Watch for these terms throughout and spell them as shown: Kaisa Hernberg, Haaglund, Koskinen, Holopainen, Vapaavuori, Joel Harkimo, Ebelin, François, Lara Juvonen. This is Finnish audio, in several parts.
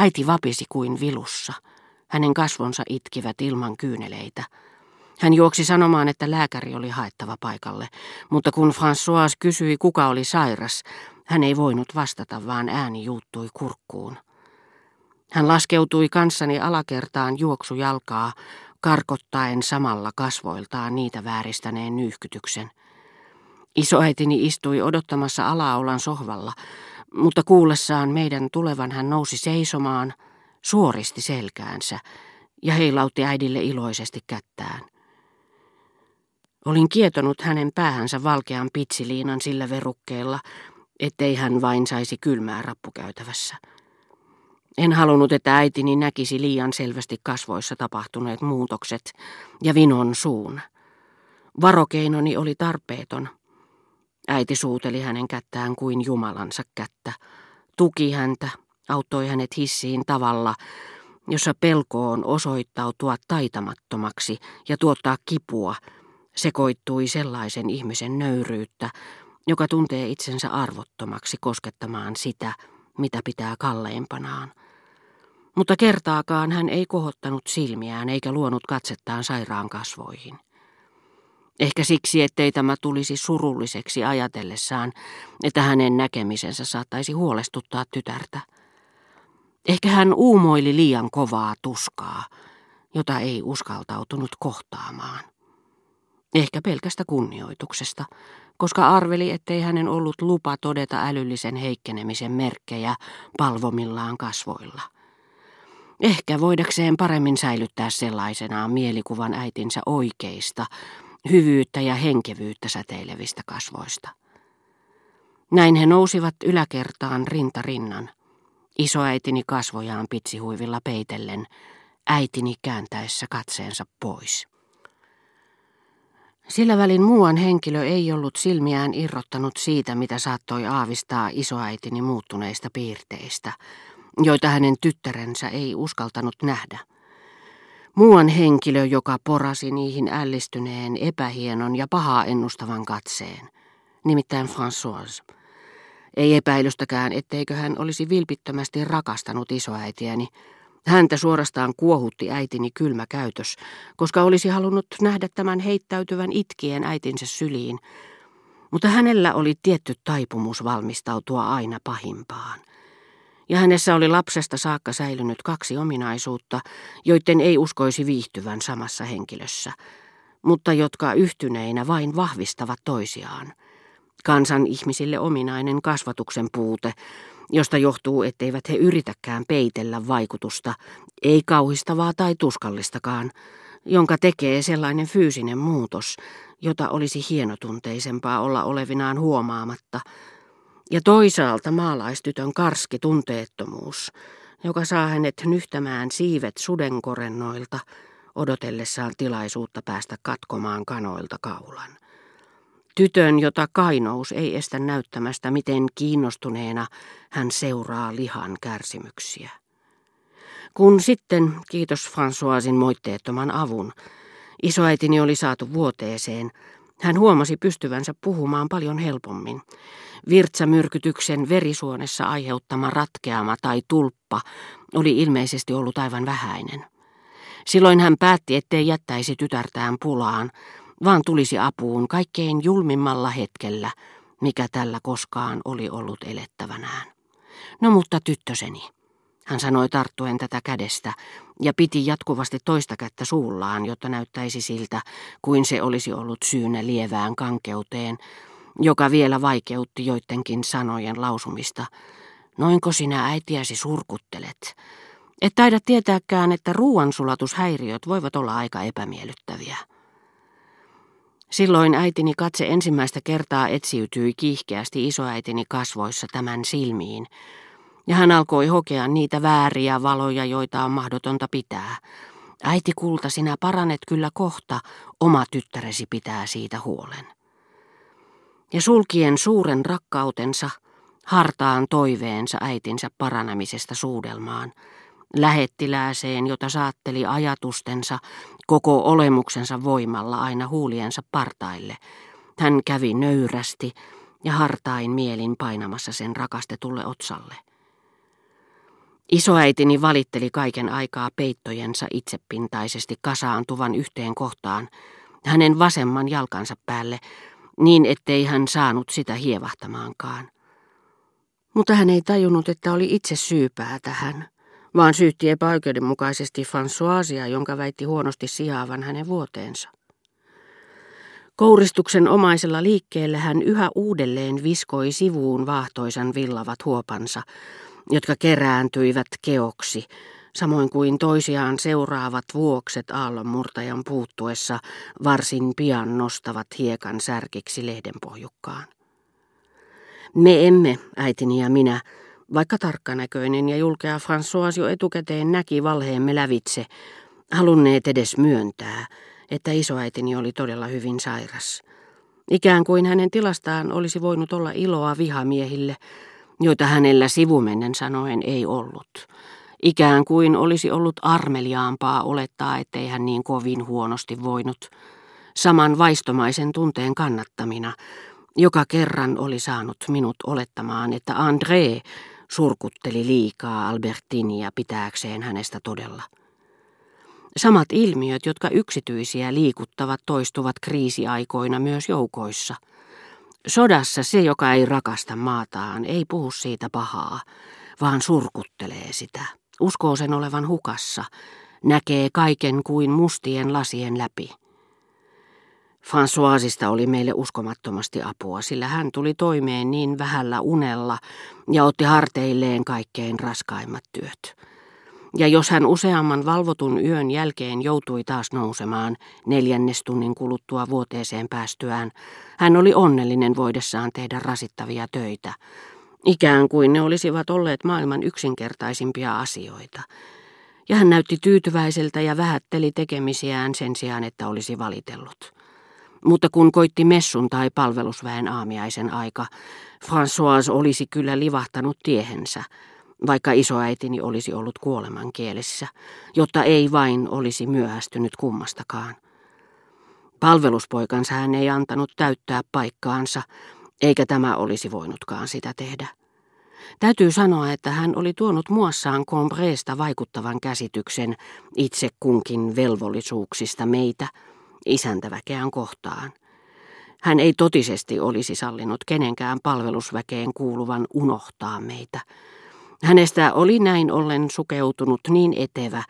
Äiti vapisi kuin vilussa. Hänen kasvonsa itkivät ilman kyyneleitä. Hän juoksi sanomaan, että lääkäri oli haettava paikalle, mutta kun François kysyi, kuka oli sairas, hän ei voinut vastata, vaan ääni juuttui kurkkuun. Hän laskeutui kanssani alakertaan juoksujalkaa, karkottaen samalla kasvoiltaan niitä vääristäneen nyyhkytyksen. Isoäitini istui odottamassa alaolan sohvalla, mutta kuullessaan meidän tulevan hän nousi seisomaan, suoristi selkäänsä ja heilautti äidille iloisesti kättään. Olin kietonut hänen päähänsä valkean pitsiliinan sillä verukkeella, ettei hän vain saisi kylmää rappukäytävässä. En halunnut, että äitini näkisi liian selvästi kasvoissa tapahtuneet muutokset ja vinon suun. Varokeinoni oli tarpeeton. Äiti suuteli hänen kättään kuin Jumalansa kättä, tuki häntä, auttoi hänet hissiin tavalla, jossa pelko on osoittautua taitamattomaksi ja tuottaa kipua, sekoittui sellaisen ihmisen nöyryyttä, joka tuntee itsensä arvottomaksi koskettamaan sitä, mitä pitää kalleimpaan. Mutta kertaakaan hän ei kohottanut silmiään eikä luonut katsettaan sairaan kasvoihin. Ehkä siksi, ettei tämä tulisi surulliseksi ajatellessaan, että hänen näkemisensä saattaisi huolestuttaa tytärtä. Ehkä hän uumoili liian kovaa tuskaa, jota ei uskaltautunut kohtaamaan. Ehkä pelkästä kunnioituksesta, koska arveli, ettei hänen ollut lupa todeta älyllisen heikkenemisen merkkejä palvomillaan kasvoilla. Ehkä voidakseen paremmin säilyttää sellaisenaan mielikuvan äitinsä oikeista, hyvyyttä ja henkevyyttä säteilevistä kasvoista. Näin he nousivat yläkertaan rinta rinnan. Isoäitini kasvojaan pitsihuivilla peitellen, äitini kääntäessä katseensa pois. Sillä välin muuan henkilö ei ollut silmiään irrottanut siitä, mitä saattoi aavistaa isoäitini muuttuneista piirteistä, joita hänen tyttärensä ei uskaltanut nähdä. Muuan henkilö, joka porasi niihin ällistyneen, epähienon ja pahaa ennustavan katseen, nimittäin François. Ei epäilystäkään, etteikö hän olisi vilpittömästi rakastanut isoäitiäni. Häntä suorastaan kuohutti äitini kylmä käytös, koska olisi halunnut nähdä tämän heittäytyvän itkien äitinsä syliin. Mutta hänellä oli tietty taipumus valmistautua aina pahimpaan. Ja hänessä oli lapsesta saakka säilynyt kaksi ominaisuutta, joiden ei uskoisi viihtyvän samassa henkilössä, mutta jotka yhtyneinä vain vahvistavat toisiaan. Kansan ihmisille ominainen kasvatuksen puute, josta johtuu, etteivät he yritäkään peitellä vaikutusta, ei kauhistavaa tai tuskallistakaan, jonka tekee sellainen fyysinen muutos, jota olisi hienotunteisempaa olla olevinaan huomaamatta, ja toisaalta maalaistytön karski tunteettomuus, joka saa hänet nyhtämään siivet sudenkorennoilta, odotellessaan tilaisuutta päästä katkomaan kanoilta kaulan. Tytön, jota kainous ei estä näyttämästä, miten kiinnostuneena hän seuraa lihan kärsimyksiä. Kun sitten, kiitos Françoisin moitteettoman avun, isoäitini oli saatu vuoteeseen, hän huomasi pystyvänsä puhumaan paljon helpommin. Virtsamyrkytyksen verisuonessa aiheuttama ratkeama tai tulppa oli ilmeisesti ollut aivan vähäinen. Silloin hän päätti, ettei jättäisi tytärtään pulaan, vaan tulisi apuun kaikkein julmimmalla hetkellä, mikä tällä koskaan oli ollut elettävänään. No mutta tyttöseni, hän sanoi tarttuen tätä kädestä ja piti jatkuvasti toista kättä suullaan, jotta näyttäisi siltä, kuin se olisi ollut syynä lievään kankeuteen, joka vielä vaikeutti joidenkin sanojen lausumista. Noinko sinä äitiäsi surkuttelet? Et taida tietääkään, että ruoansulatushäiriöt voivat olla aika epämiellyttäviä. Silloin äitini katse ensimmäistä kertaa etsiytyi kiihkeästi isoäitini kasvoissa tämän silmiin, ja hän alkoi hokea niitä vääriä valoja, joita on mahdotonta pitää. Äiti kulta, sinä paranet kyllä kohta, oma tyttäresi pitää siitä huolen. Ja sulkien suuren rakkautensa, hartaan toiveensa äitinsä paranamisesta suudelmaan, lähettilääseen, jota saatteli ajatustensa, koko olemuksensa voimalla aina huuliensa partaille. Hän kävi nöyrästi ja hartain mielin painamassa sen rakastetulle otsalle. Isoäitini valitteli kaiken aikaa peittojensa itsepintaisesti kasaantuvan yhteen kohtaan, hänen vasemman jalkansa päälle, niin ettei hän saanut sitä hievahtamaankaan. Mutta hän ei tajunnut, että oli itse syypää tähän, vaan syytti epäoikeudenmukaisesti Françoisia, jonka väitti huonosti sijaavan hänen vuoteensa. Kouristuksen omaisella liikkeellä hän yhä uudelleen viskoi sivuun vaahtoisan villavat huopansa, jotka kerääntyivät keoksi, samoin kuin toisiaan seuraavat vuokset aallonmurtajan puuttuessa varsin pian nostavat hiekan särkiksi lehdenpohjukkaan. Me emme, äitini ja minä, vaikka tarkkanäköinen ja julkea François jo etukäteen näki valheemme lävitse, halunneet edes myöntää, että isoäitini oli todella hyvin sairas. Ikään kuin hänen tilastaan olisi voinut olla iloa vihamiehille, joita hänellä sivumennen sanoen ei ollut. Ikään kuin olisi ollut armeliaampaa olettaa, ettei hän niin kovin huonosti voinut, saman vaistomaisen tunteen kannattamina, joka kerran oli saanut minut olettamaan, että André surkutteli liikaa Albertinia pitääkseen hänestä todella. Samat ilmiöt, jotka yksityisiä liikuttavat, toistuvat kriisiaikoina myös joukoissa. Sodassa se, joka ei rakasta maataan, ei puhu siitä pahaa, vaan surkuttelee sitä, uskoo sen olevan hukassa, näkee kaiken kuin mustien lasien läpi. Françoisista oli meille uskomattomasti apua, sillä hän tuli toimeen niin vähällä unella ja otti harteilleen kaikkein raskaimmat työt. Ja jos hän useamman valvotun yön jälkeen joutui taas nousemaan 4 tunnin kuluttua vuoteeseen päästyään, hän oli onnellinen voidessaan tehdä rasittavia töitä. Ikään kuin ne olisivat olleet maailman yksinkertaisimpia asioita. Ja hän näytti tyytyväiseltä ja vähätteli tekemisiään sen sijaan, että olisi valitellut. Mutta kun koitti messun tai palvelusväen aamiaisen aika, François olisi kyllä livahtanut tiehensä, vaikka isoäitini olisi ollut kuoleman kielessä, jotta ei vain olisi myöhästynyt kummastakaan. Palveluspoikansa hän ei antanut täyttää paikkaansa, eikä tämä olisi voinutkaan sitä tehdä. Täytyy sanoa, että hän oli tuonut muassaan Combraysta vaikuttavan käsityksen itse kunkin velvollisuuksista meitä, isäntäväkeään kohtaan. Hän ei totisesti olisi sallinut kenenkään palvelusväkeen kuuluvan unohtaa meitä. Hänestä oli näin ollen sukeutunut niin etevä,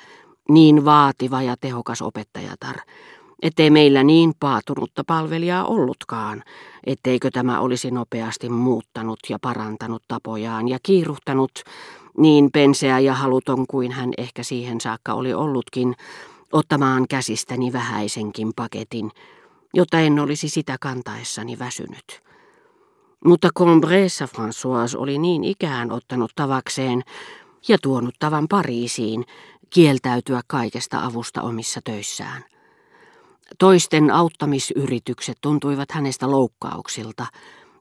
niin vaativa ja tehokas opettajatar, ettei meillä niin paatunutta palvelijaa ollutkaan, etteikö tämä olisi nopeasti muuttanut ja parantanut tapojaan ja kiiruhtanut, niin penseä ja haluton kuin hän ehkä siihen saakka oli ollutkin, ottamaan käsistäni vähäisenkin paketin, jotta en olisi sitä kantaessani väsynyt. Mutta Combrayssa François oli niin ikään ottanut tavakseen ja tuonut tavan Pariisiin kieltäytyä kaikesta avusta omissa töissään. Toisten auttamisyritykset tuntuivat hänestä loukkauksilta,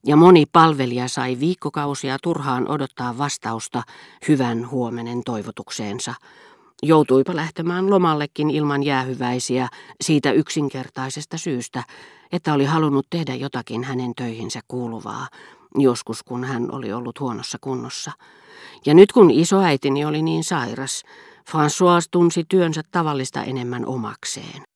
ja moni palvelija sai viikkokausia turhaan odottaa vastausta hyvän huomenen toivotukseensa. Joutuipa lähtemään lomallekin ilman jäähyväisiä siitä yksinkertaisesta syystä, että oli halunnut tehdä jotakin hänen töihinsä kuuluvaa, joskus kun hän oli ollut huonossa kunnossa. Ja nyt kun isoäitini oli niin sairas, François tunsi työnsä tavallista enemmän omakseen.